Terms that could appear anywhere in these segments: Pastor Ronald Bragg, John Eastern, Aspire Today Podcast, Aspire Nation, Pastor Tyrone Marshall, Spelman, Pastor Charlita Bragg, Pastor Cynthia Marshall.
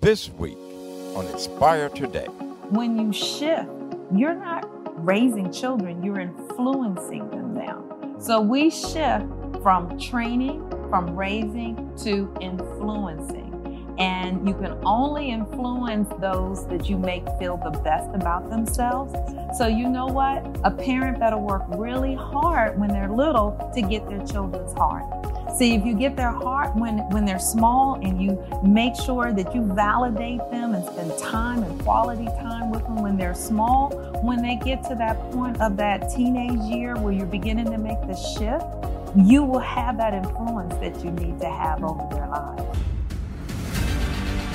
this week on Aspire Today. When you shift, you're not raising children, you're influencing them now. So we shift from training, from raising, to influencing. And you can only influence those that you make feel the best about themselves. So you know what? A parent better work really hard when they're little to get their children's heart. See, if you get their heart when they're small and you make sure that you validate them and spend time and quality time with them when they're small, when they get to that point of that teenage year where you're beginning to make the shift, you will have that influence that you need to have over their lives.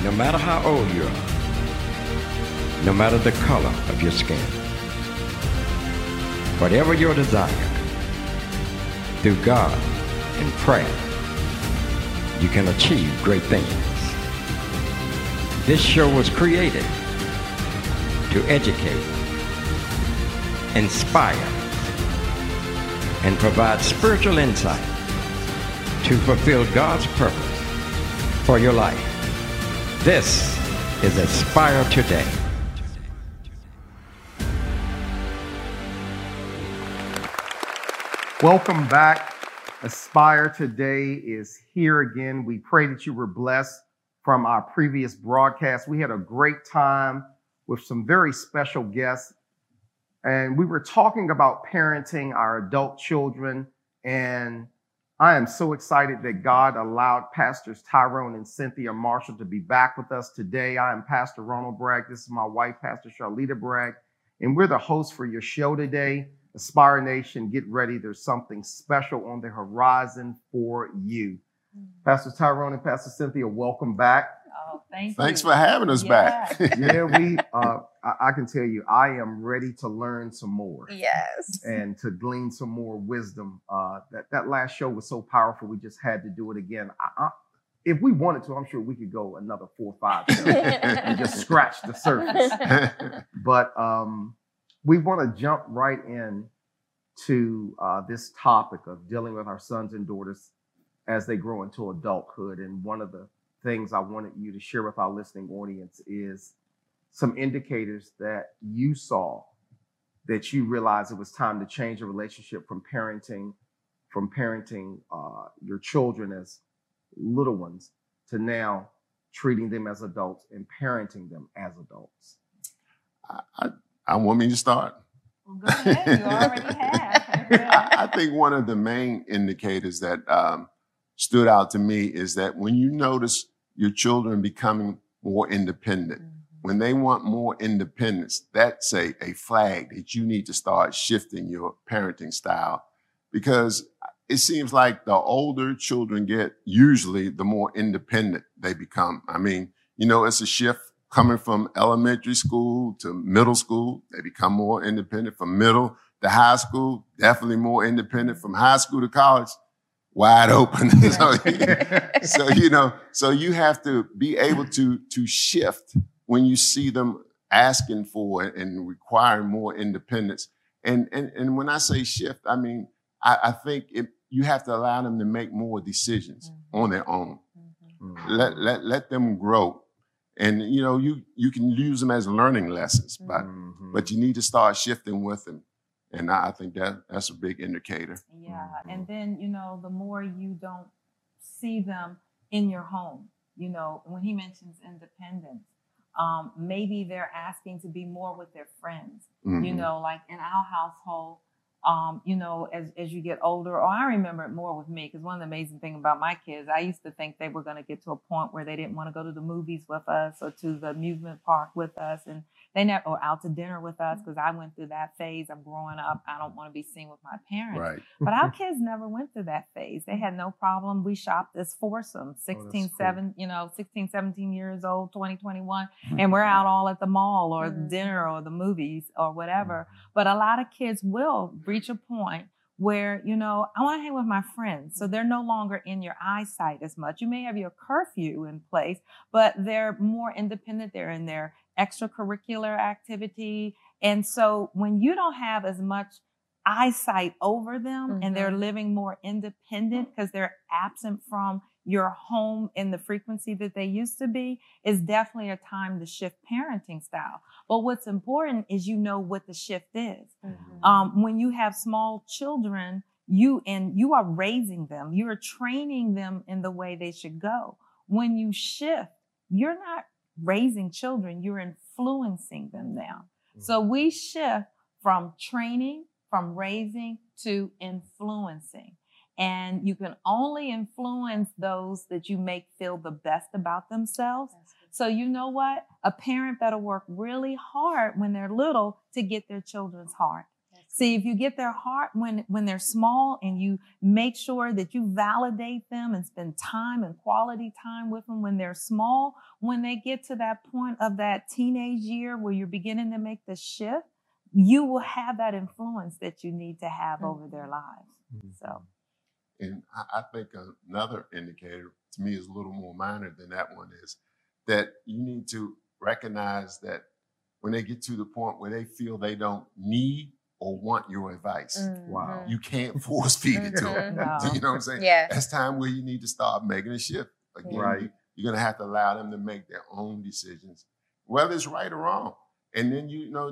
No matter how old you are, no matter the color of your skin, whatever your desire, through God and prayer, you can achieve great things. This show was created to educate, inspire, and provide spiritual insight to fulfill God's purpose for your life. This is Aspire Today. Welcome back. Aspire Today is here again. We pray that you were blessed from our previous broadcast. We had a great time with some very special guests, and we were talking about parenting our adult children. And I am so excited that God allowed Pastors Tyrone and Cynthia Marshall to be back with us today. I am Pastor Ronald Bragg. This is my wife, Pastor Charlita Bragg, and we're the hosts for your show today. Aspire Nation, get ready. There's something special on the horizon for you. Pastor Tyrone and Pastor Cynthia, welcome back. Oh, thank you. Thanks for having us back. Yeah, I can tell you, I am ready to learn some more. Yes. And to glean some more wisdom. That last show was so powerful, we just had to do it again. If we wanted to, I'm sure we could go another 4 or 5 shows and just scratch the surface. But we want to jump right in to this topic of dealing with our sons and daughters as they grow into adulthood. And one of the things I wanted you to share with our listening audience is some indicators that you saw that you realized it was time to change the relationship from parenting your children as little ones to now treating them as adults and parenting them as adults. I want me to start. Well, go ahead. You already have. Yeah. I think one of the main indicators that stood out to me is that when you notice your children becoming more independent, mm-hmm. when they want more independence, that's a flag that you need to start shifting your parenting style, because it seems like the older children get, usually the more independent they become. I mean, you know, it's a shift coming from elementary school to middle school. They become more independent. From middle to high school, definitely more independent. From high school to college, wide open. So you have to be able to shift when you see them asking for it and requiring more independence. And when I say shift, I mean, I think you have to allow them to make more decisions mm-hmm. on their own. Mm-hmm. Let them grow. And, you know, you can use them as learning lessons, but mm-hmm. but you need to start shifting with them. And I think that's a big indicator. Yeah. And then, you know, the more you don't see them in your home, you know, when he mentions independence, maybe they're asking to be more with their friends, mm-hmm. you know, like in our household, you know, as you get older, or I remember it more with me, because one of the amazing things about my kids, I used to think they were going to get to a point where they didn't want to go to the movies with us or to the amusement park with us. And they never, or out to dinner with us, because I went through that phase. I'm growing up. I don't want to be seen with my parents. Right. But our kids never went through that phase. They had no problem. We shopped as foursome, 16, 17 years old, 20, 21. And we're out all at the mall or mm-hmm. dinner or the movies or whatever. Mm-hmm. But a lot of kids will reach a point where, you know, I want to hang with my friends. So they're no longer in your eyesight as much. You may have your curfew in place, but they're more independent. They're in their extracurricular activity. And so when you don't have as much eyesight over them mm-hmm. and they're living more independent because they're absent from your home in the frequency that they used to be, is definitely a time to shift parenting style. But what's important is you know what the shift is. Mm-hmm. When you have small children, you are raising them. You are training them in the way they should go. When you shift, you're not raising children. You're influencing them now. Mm-hmm. So we shift from training, from raising to influencing. And you can only influence those that you make feel the best about themselves. So you know what? A parent that'll work really hard when they're little to get their children's heart. See, if you get their heart when they're small and you make sure that you validate them and spend time and quality time with them when they're small, when they get to that point of that teenage year where you're beginning to make the shift, you will have that influence that you need to have over their lives. Mm-hmm. So. And I think another indicator to me is a little more minor than that one is that you need to recognize that when they get to the point where they feel they don't need or want your advice, mm-hmm. Wow, you can't force feed it to them. No. So you know what I'm saying? Yeah. That's time where you need to start making a shift. Again, yeah. Right? You're going to have to allow them to make their own decisions, whether it's right or wrong. And then,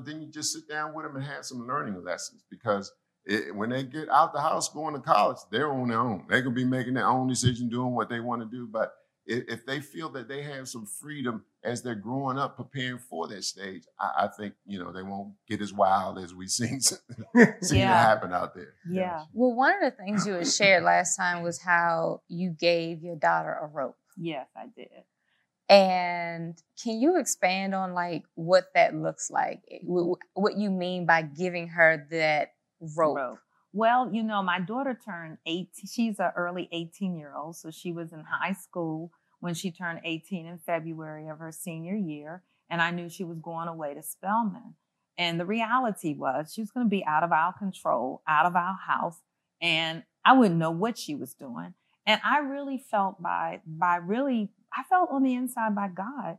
then you just sit down with them and have some learning lessons because when they get out the house, going to college, they're on their own. They could be making their own decision, doing what they want to do. But if they feel that they have some freedom as they're growing up, preparing for that stage, I think, they won't get as wild as we seen yeah. happen out there. Yeah. Well, one of the things you had shared last time was how you gave your daughter a rope. Yes, I did. And can you expand on what that looks like? What you mean by giving her that rope? Well, my daughter turned 18. She's an early 18-year-old. So she was in high school when she turned 18 in February of her senior year. And I knew she was going away to Spelman. And the reality was she was going to be out of our control, out of our house. And I wouldn't know what she was doing. And I really felt I felt on the inside by God,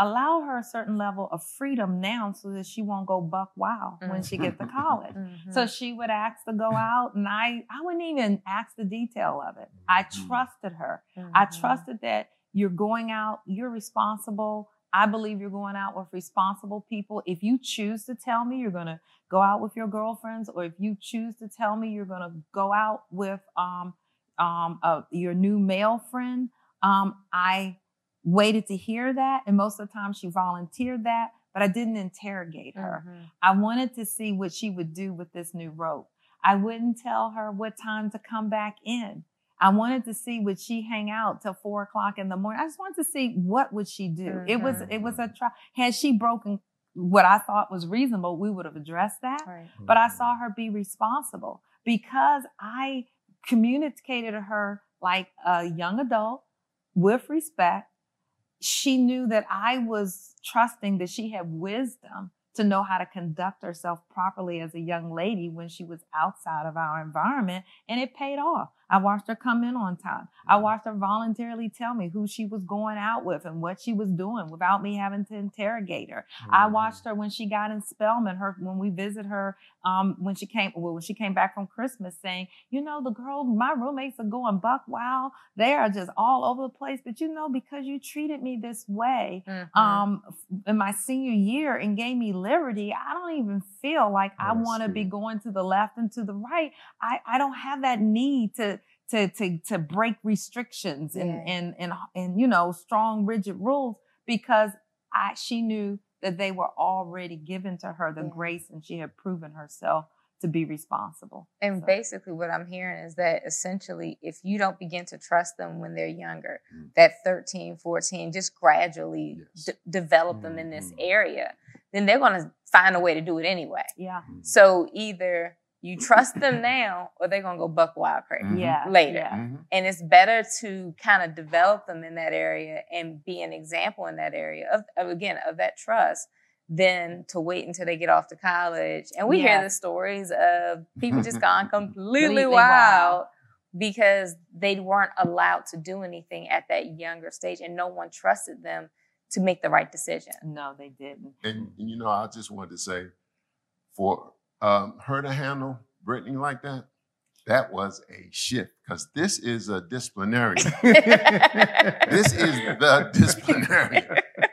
allow her a certain level of freedom now so that she won't go buck wild when she gets to college. Mm-hmm. So she would ask to go out and I wouldn't even ask the detail of it. I trusted her. Mm-hmm. I trusted that you're going out, you're responsible. I believe you're going out with responsible people. If you choose to tell me you're going to go out with your girlfriends, or if you choose to tell me you're going to go out with your new male friend, I waited to hear that. And most of the time she volunteered that, but I didn't interrogate her. Mm-hmm. I wanted to see what she would do with this new rope. I wouldn't tell her what time to come back in. I wanted to see, would she hang out till 4:00 in the morning? I just wanted to see what would she do. Mm-hmm. It was a try. Had she broken what I thought was reasonable, we would have addressed that. Right. But I saw her be responsible because I communicated to her like a young adult with respect. She knew that I was trusting that she had wisdom to know how to conduct herself properly as a young lady when she was outside of our environment. And it paid off. I watched her come in on time. I watched her voluntarily tell me who she was going out with and what she was doing without me having to interrogate her. Mm-hmm. I watched her when she got in Spelman, when we visit her, when she came back from Christmas saying, my roommates are going buck wild. They are just all over the place. But because you treated me this way in my senior year and gave me liberty, I don't even feel like I want to be going to the left and to the right. I don't have that need to break restrictions and strong, rigid rules because she knew that they were already given to her the grace, and she had proven herself to be responsible. And basically what I'm hearing is that essentially if you don't begin to trust them when they're younger, that 13, 14, just gradually develop them in this area, then they're going to find a way to do it anyway. Yeah. Mm-hmm. So either you trust them now, or they're going to go buck wild crazy later. Yeah. Mm-hmm. And it's better to kind of develop them in that area and be an example in that area of that trust than to wait until they get off to college. And we hear the stories of people just gone completely wild because they weren't allowed to do anything at that younger stage and no one trusted them to make the right decision. No, they didn't. And I just wanted to say for her to handle Brittany like that That was a shift, because this is a disciplinarian. This is the disciplinarian.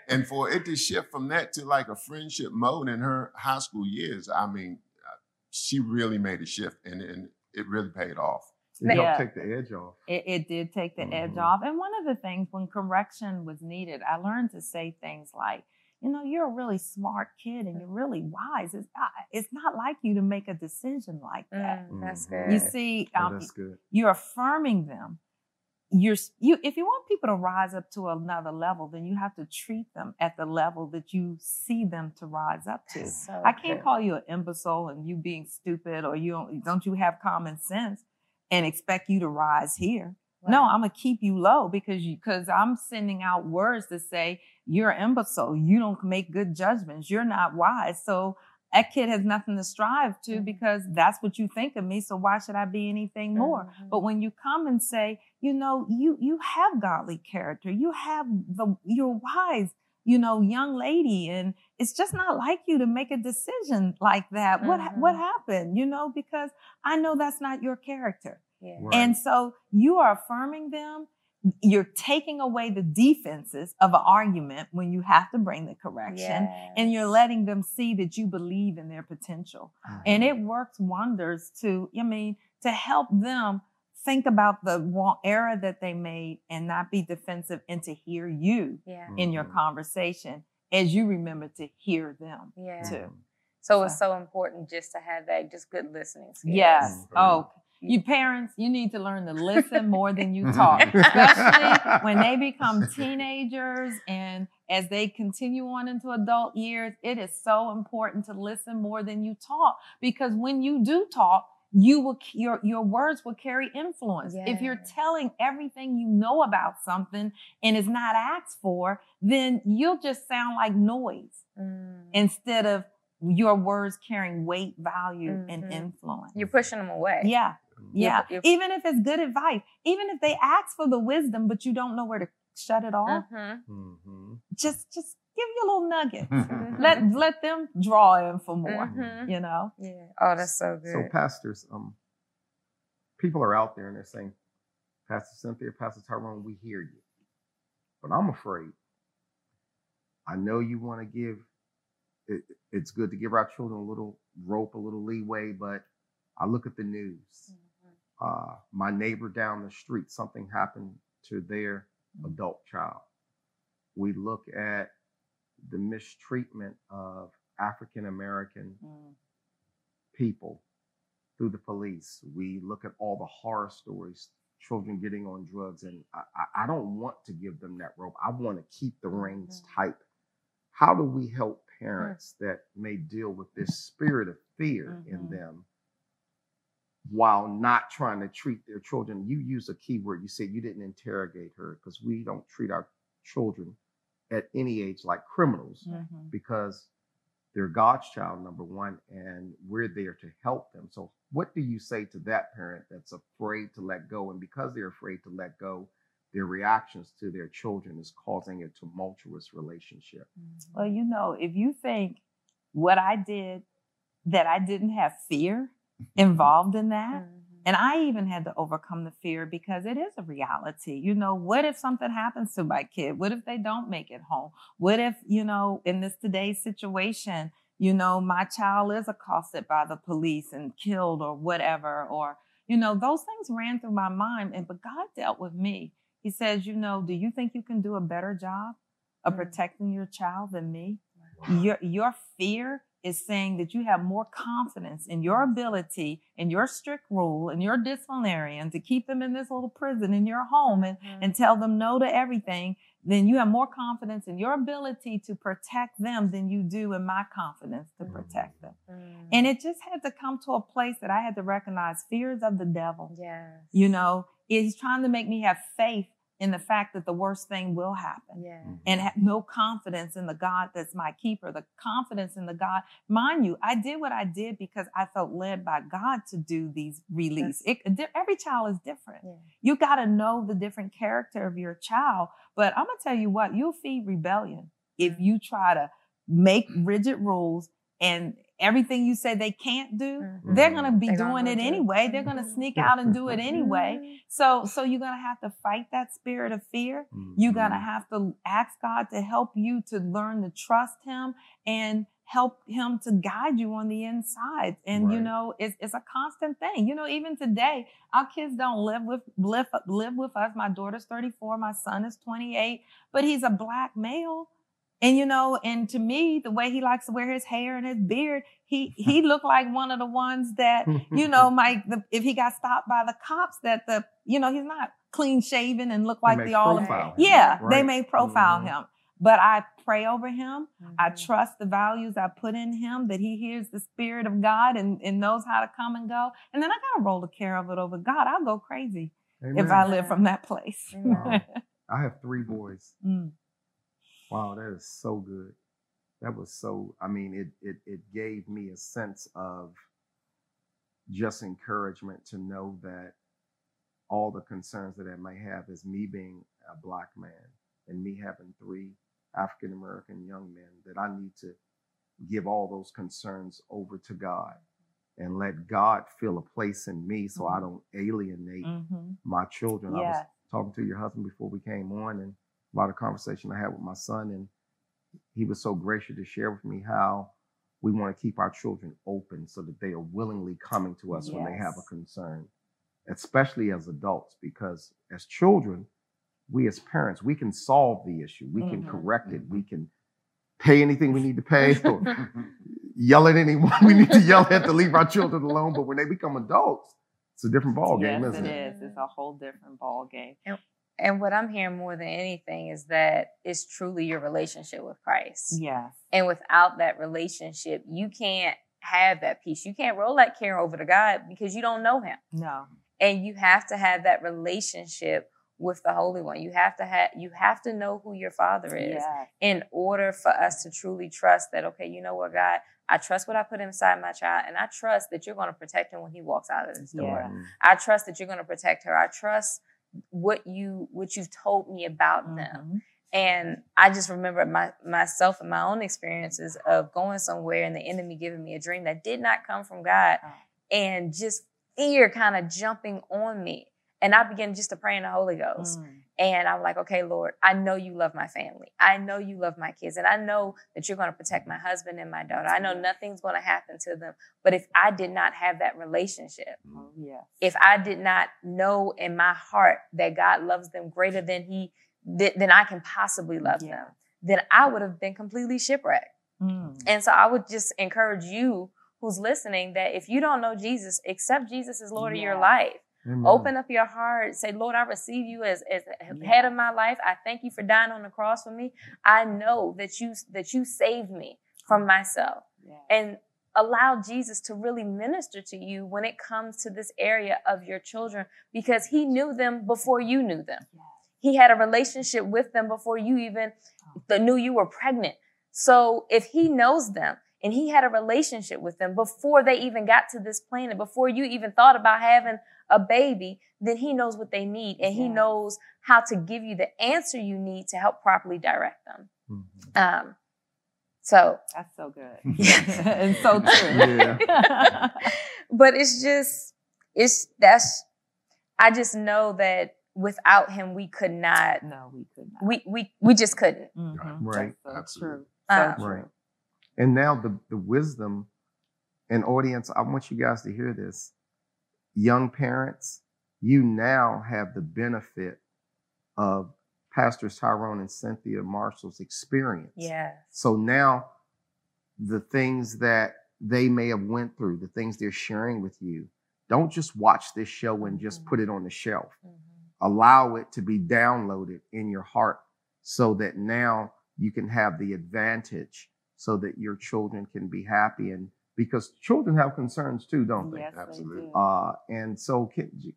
And for it to shift from that to like a friendship mode in her high school years, I mean, she really made a shift, and it really paid off. It helped take the edge off. It did take the edge off. And one of the things when correction was needed, I learned to say things like, you know, you're a really smart kid and you're really wise. It's not like you to make a decision like that. That's good. You see, that's good. You're affirming them. If you want people to rise up to another level, then you have to treat them at the level that you see them to rise up to. So I can't call you an imbecile and you being stupid, or you don't have common sense and expect you to rise here. Right. No, I'm going to keep you low because I'm sending out words to say you're an imbecile. You don't make good judgments. You're not wise. So that kid has nothing to strive to because that's what you think of me. So why should I be anything more? Mm-hmm. But when you come and say, you know, you have godly character, you're wise, you know, young lady, and it's just not like you to make a decision like that. Mm-hmm. What happened? You know, because I know that's not your character. Yeah. Right. And so you are affirming them. You're taking away the defenses of an argument when you have to bring the correction, and you're letting them see that you believe in their potential. Mm-hmm. And it works wonders to help them think about the wrong error that they made and not be defensive, and to hear you in your conversation as you remember to hear them too. So it's so important just to have that just good listening skills. Yes. Oh, you parents, you need to learn to listen more than you talk, especially when they become teenagers and as they continue on into adult years. It is so important to listen more than you talk, because when you do talk, your words will carry influence. Yes. If you're telling everything you know about something and it's not asked for, then you'll just sound like noise instead of your words carrying weight, value, and influence. You're pushing them away. Yeah. Yeah. Even if it's good advice, even if they ask for the wisdom, but you don't know where to shut it off, just give you a little nugget. Mm-hmm. Let them draw in for more, you know? Yeah. Oh, that's so good. So pastors, people are out there and they're saying, Pastor Cynthia, Pastor Tyrone, we hear you, but I'm afraid. I know you want to give, it's good to give our children a little rope, a little leeway, but I look at the news. Mm-hmm. My neighbor down the street, something happened to their adult child. We look at the mistreatment of African-American people through the police. We look at all the horror stories, children getting on drugs, and I don't want to give them that rope. I want to keep the reins tight. How do we help parents that may deal with this spirit of fear in them while not trying to treat their children? You use a key word. You said you didn't interrogate her, because we don't treat our children at any age like criminals, because they're God's child, number one, and we're there to help them. So what do you say to that parent that's afraid to let go? And because they're afraid to let go, their reactions to their children is causing a tumultuous relationship. Well, you know, if you think what I did, that I didn't have fear involved in that, and I even had to overcome the fear, because it is a reality. You know, what if something happens to my kid? What if they don't make it home? What if, you know, in this today's situation, you know, my child is accosted by the police and killed or whatever, or, you know, those things ran through my mind, but God dealt with me. He says, you know, do you think you can do a better job of protecting your child than me? Wow. Your fear is saying that you have more confidence in your ability and your strict rule and your disciplinarian to keep them in this little prison in your home and tell them no to everything. Then you have more confidence in your ability to protect them than you do in my confidence to protect them. And it just had to come to a place that I had to recognize fears of the devil. Yes. You know, he's trying to make me have faith in the fact that the worst thing will happen and have no confidence in the God that's my keeper, the confidence in the God. Mind you, I did what I did because I felt led by God to do these release. Every child is different. Yeah. You got to know the different character of your child, but I'm going to tell you what, you'll feed rebellion if you try to make rigid rules and everything you say they can't do, mm-hmm. they're going to be doing it anyway. They're going to sneak out and do it anyway. So you're going to have to fight that spirit of fear. You're going to have to ask God to help you to learn to trust him and help him to guide you on the inside. And, you know, it's a constant thing. You know, even today, our kids don't live with us. My daughter's 34. My son is 28, but he's a black male. And, you know, and to me, the way he likes to wear his hair and his beard, he looked like one of the ones that, you know, if he got stopped by the cops that he's not clean shaven and look like they may profile mm-hmm. him. But I pray over him. Mm-hmm. I trust the values I put in him, that he hears the spirit of God and knows how to come and go. And then I got to roll the care of it over God. I'll go crazy if I live from that place. Wow. I have three boys. Mm. Wow, that is so good. That was so, I mean, it gave me a sense of just encouragement to know that all the concerns that I may have is me being a black man and me having three African-American young men, that I need to give all those concerns over to God and let God fill a place in me so mm-hmm. I don't alienate mm-hmm. my children. Yeah. I was talking to your husband before we came on, and a lot of conversation I had with my son, and he was so gracious to share with me how we want to keep our children open so that they are willingly coming to us yes. when they have a concern, especially as adults, because as children, we as parents, we can solve the issue. We mm-hmm. can correct it. We can pay anything we need to pay or yell at anyone we need to yell at to leave our children alone. But when they become adults, it's a different ball game, isn't it? Yes, it is. It's a whole different ball game. And what I'm hearing more than anything is that it's truly your relationship with Christ. Yes. And without that relationship, you can't have that peace. You can't roll that care over to God because you don't know him. No. And you have to have that relationship with the Holy One. You have to know who your Father is yeah. in order for us to truly trust that, okay, you know what, God, I trust what I put inside my child, and I trust that you're going to protect him when he walks out of this door. Yeah. I trust that you're going to protect her. I trust what you've told me about mm-hmm. them. And I just remember myself and my own experiences of going somewhere and the enemy giving me a dream that did not come from God, and just fear kind of jumping on me. And I began just to pray in the Holy Ghost. Mm. And I'm like, okay, Lord, I know you love my family. I know you love my kids. And I know that you're going to protect my husband and my daughter. I know nothing's going to happen to them. But if I did not have that relationship, oh, yes. if I did not know in my heart that God loves them greater than than I can possibly love yeah. them, then I would have been completely shipwrecked. Mm. And so I would just encourage you who's listening that if you don't know Jesus, accept Jesus as Lord yeah. of your life. Amen. Open up your heart. Say, Lord, I receive you as yeah. head of my life. I thank you for dying on the cross for me. I know that you saved me from myself. Yeah. And allow Jesus to really minister to you when it comes to this area of your children, because he knew them before you knew them. Yeah. He had a relationship with them before you even knew you were pregnant. So if he knows them, and he had a relationship with them before they even got to this planet, before you even thought about having a baby, then he knows what they need. And yeah. he knows how to give you the answer you need to help properly direct them. Mm-hmm. So that's so good. And so true. Yeah. But I just know that without him, we could not. No, we could not. We just couldn't. Mm-hmm. Right. That's so true. So right. And now the wisdom, and audience, I want you guys to hear this. Young parents, you now have the benefit of Pastors Tyrone and Cynthia Marshall's experience. Yes. So now the things that they may have went through, the things they're sharing with you, don't just watch this show and just mm-hmm. put it on the shelf. Mm-hmm. Allow it to be downloaded in your heart so that now you can have the advantage so that your children can be happy. And because children have concerns too, don't they? Yes, absolutely. They do. And so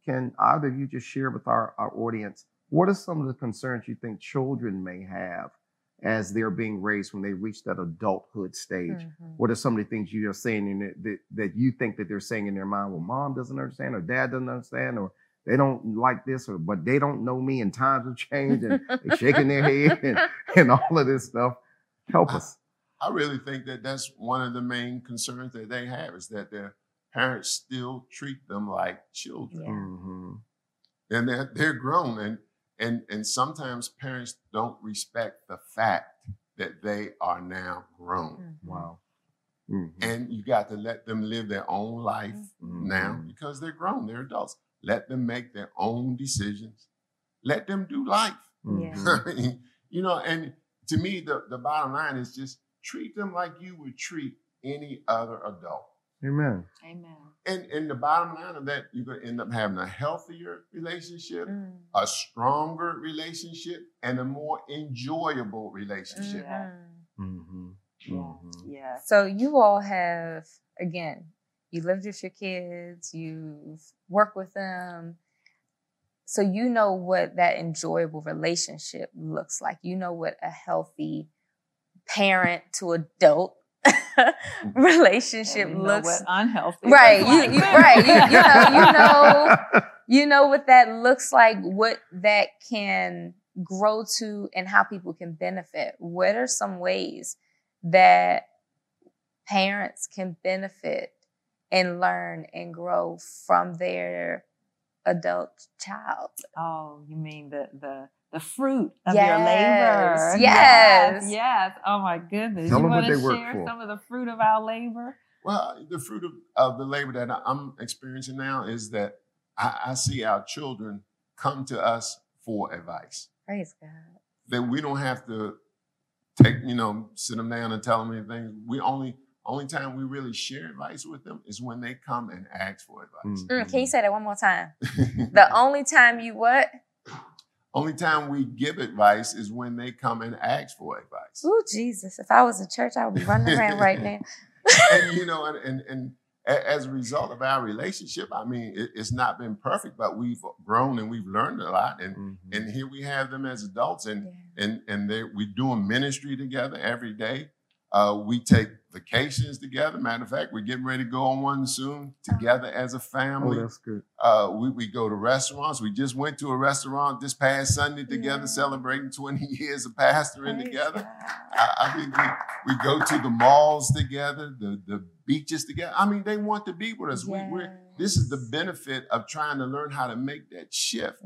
can either of you just share with our audience, what are some of the concerns you think children may have as they're being raised when they reach that adulthood stage? Mm-hmm. What are some of the things you are saying in it that you think that they're saying in their mind, well, mom doesn't understand, or dad doesn't understand, or they don't like this, or but they don't know me, and times have changed, and they're shaking their head and all of this stuff. Help us. I really think that that's one of the main concerns that they have, is that their parents still treat them like children. Yeah. Mm-hmm. And they're grown. And sometimes parents don't respect the fact that they are now grown. Mm-hmm. Wow. Mm-hmm. And you got to let them live their own life mm-hmm. now, because they're grown, they're adults. Let them make their own decisions. Let them do life. Mm-hmm. Yeah. You know, and to me, the bottom line is just treat them like you would treat any other adult. Amen. Amen. And the bottom line of that, you're going to end up having a healthier relationship, a stronger relationship, and a more enjoyable relationship. Mm-hmm. Mm-hmm. Mm-hmm. Yeah. So you all have, again, you lived with your kids, you've worked with them. So you know what that enjoyable relationship looks like. You know what a healthy parent to adult relationship looks what unhealthy. Right. You know what that looks like, what that can grow to, and how people can benefit. What are some ways that parents can benefit and learn and grow from their adult child? Oh, you mean the fruit of your labor. Yes. Yes. Oh my goodness. Tell you want to share some of the fruit of our labor? Well, the fruit of the labor that I'm experiencing now is that I see our children come to us for advice. Praise God. That we don't have to sit them down and tell them anything. We only time we really share advice with them is when they come and ask for advice. Mm-hmm. Can you say that one more time? The only time you what? Only time we give advice is when they come and ask for advice. Ooh, Jesus. If I was in church, I would be running around right now. And, and as a result of our relationship, I mean, it's not been perfect, but we've grown and we've learned a lot. And mm-hmm. and here we have them as adults, and we're doing ministry together every day. We take vacations together. Matter of fact, we're getting ready to go on one soon together as a family. Oh, that's good. We go to restaurants. We just went to a restaurant this past Sunday together, celebrating 20 years of pastoring together. I mean, we go to the malls together, the beaches together. I mean, they want to be with us. Yes. This is the benefit of trying to learn how to make that shift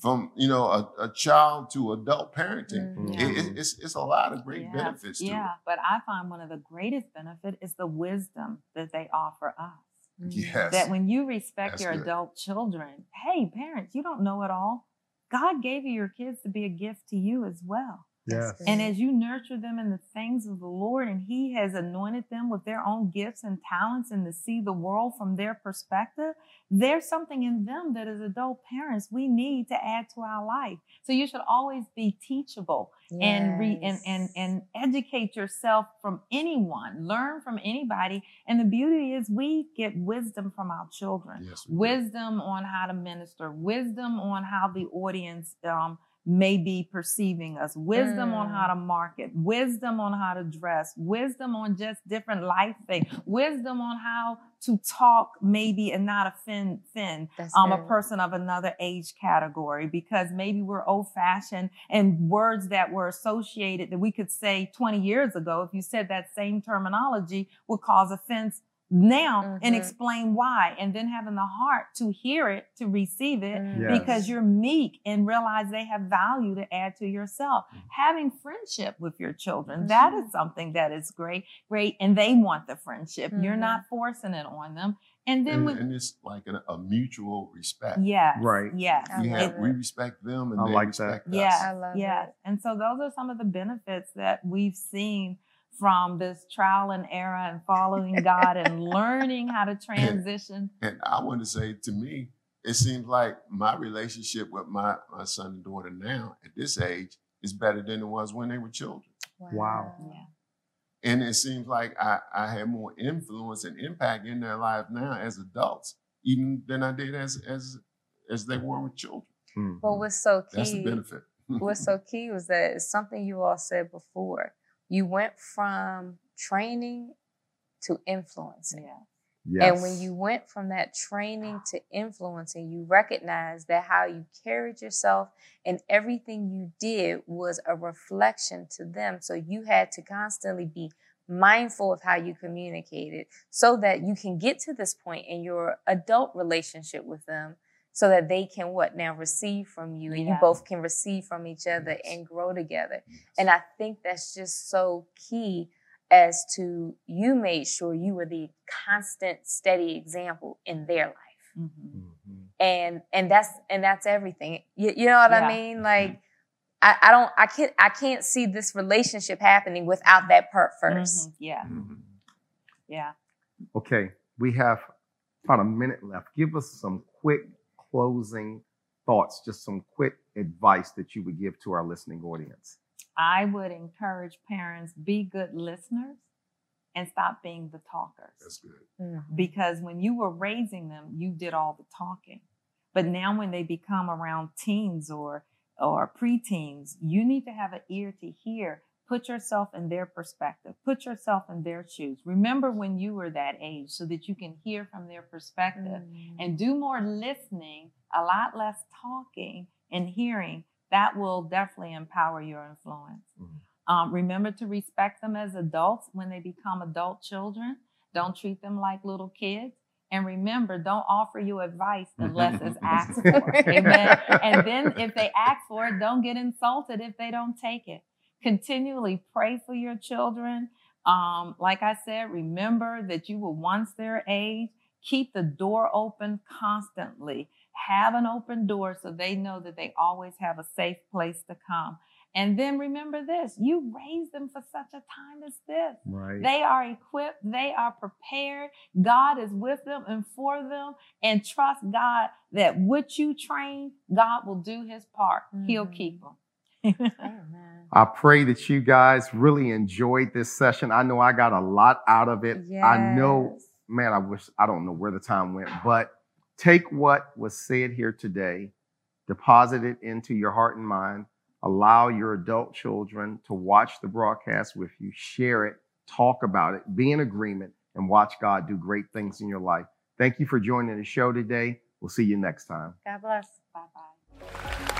from a child to adult parenting. Mm-hmm. It's a lot of great benefits to it. Yeah, but I find one of the greatest benefit is the wisdom that they offer us. Yes. That when you respect your adult children, hey, parents, you don't know it all. God gave you your kids to be a gift to you as well. Yes. And as you nurture them in the things of the Lord, and He has anointed them with their own gifts and talents, and to see the world from their perspective, there's something in them that as adult parents, we need to add to our life. So you should always be teachable and educate yourself from anyone, learn from anybody. And the beauty is we get wisdom from our children, wisdom on how to minister, wisdom on how the audience may be perceiving us, wisdom on how to market, wisdom on how to dress, wisdom on just different life things, wisdom on how to talk maybe and not offend a person of another age category, because maybe we're old-fashioned and words that were associated that we could say 20 years ago, if you said that same terminology, would cause offense now and explain why, and then having the heart to hear it, to receive it, because you're meek and realize they have value to add to yourself. Having friendship with your children, that is something that is great, and they want the friendship. You're not forcing it on them. And then and it's like a mutual respect. Yeah. Right. Yeah. We respect them and they respect us. Yeah. I love it. And so those are some of the benefits that we've seen from this trial and error and following God and learning how to transition. And I want to say, to me, it seems like my relationship with my son and daughter now at this age is better than it was when they were children. Wow. Yeah. And it seems like I have more influence and impact in their life now as adults, even than I did as they were with children. Mm-hmm. Well, what's so key? That's the benefit. What's so key was that it's something you all said before. You went from training to influencing. Yeah. Yes. And when you went from that training to influencing, you recognized that how you carried yourself and everything you did was a reflection to them. So you had to constantly be mindful of how you communicated so that you can get to this point in your adult relationship with them so that they can what now receive from you and you both can receive from each other and grow together. And I think that's just so key as to you made sure you were the constant, steady example in their life. Mm-hmm. Mm-hmm. And that's everything. You know what I mean? Like, I can't see this relationship happening without that part first. Mm-hmm. Yeah. Mm-hmm. Yeah. Okay. We have about a minute left. Give us some quick closing thoughts, just some quick advice that you would give to our listening audience. I would encourage parents, be good listeners and stop being the talkers. That's good. Mm-hmm. Because when you were raising them, you did all the talking. But now when they become around teens or preteens, you need to have an ear to hear. Put yourself in their perspective. Put yourself in their shoes. Remember when you were that age so that you can hear from their perspective and do more listening, a lot less talking and hearing. That will definitely empower your influence. Mm-hmm. Remember to respect them as adults when they become adult children. Don't treat them like little kids. And remember, don't offer you advice unless it's asked for. Amen. And then if they ask for it, don't get insulted if they don't take it. Continually pray for your children. Like I said, remember that you were once their age. Keep the door open constantly. Have an open door so they know that they always have a safe place to come. And then remember this, you raised them for such a time as this. Right. They are equipped. They are prepared. God is with them and for them. And trust God that what you train, God will do his part. Mm-hmm. He'll keep them. I pray that you guys really enjoyed this session. I know I got a lot out of it. Yes. I know, man, I don't know where the time went, but take what was said here today, deposit it into your heart and mind, allow your adult children to watch the broadcast with you, share it, talk about it, be in agreement, and watch God do great things in your life. Thank you for joining the show today. We'll see you next time. God bless. Bye-bye.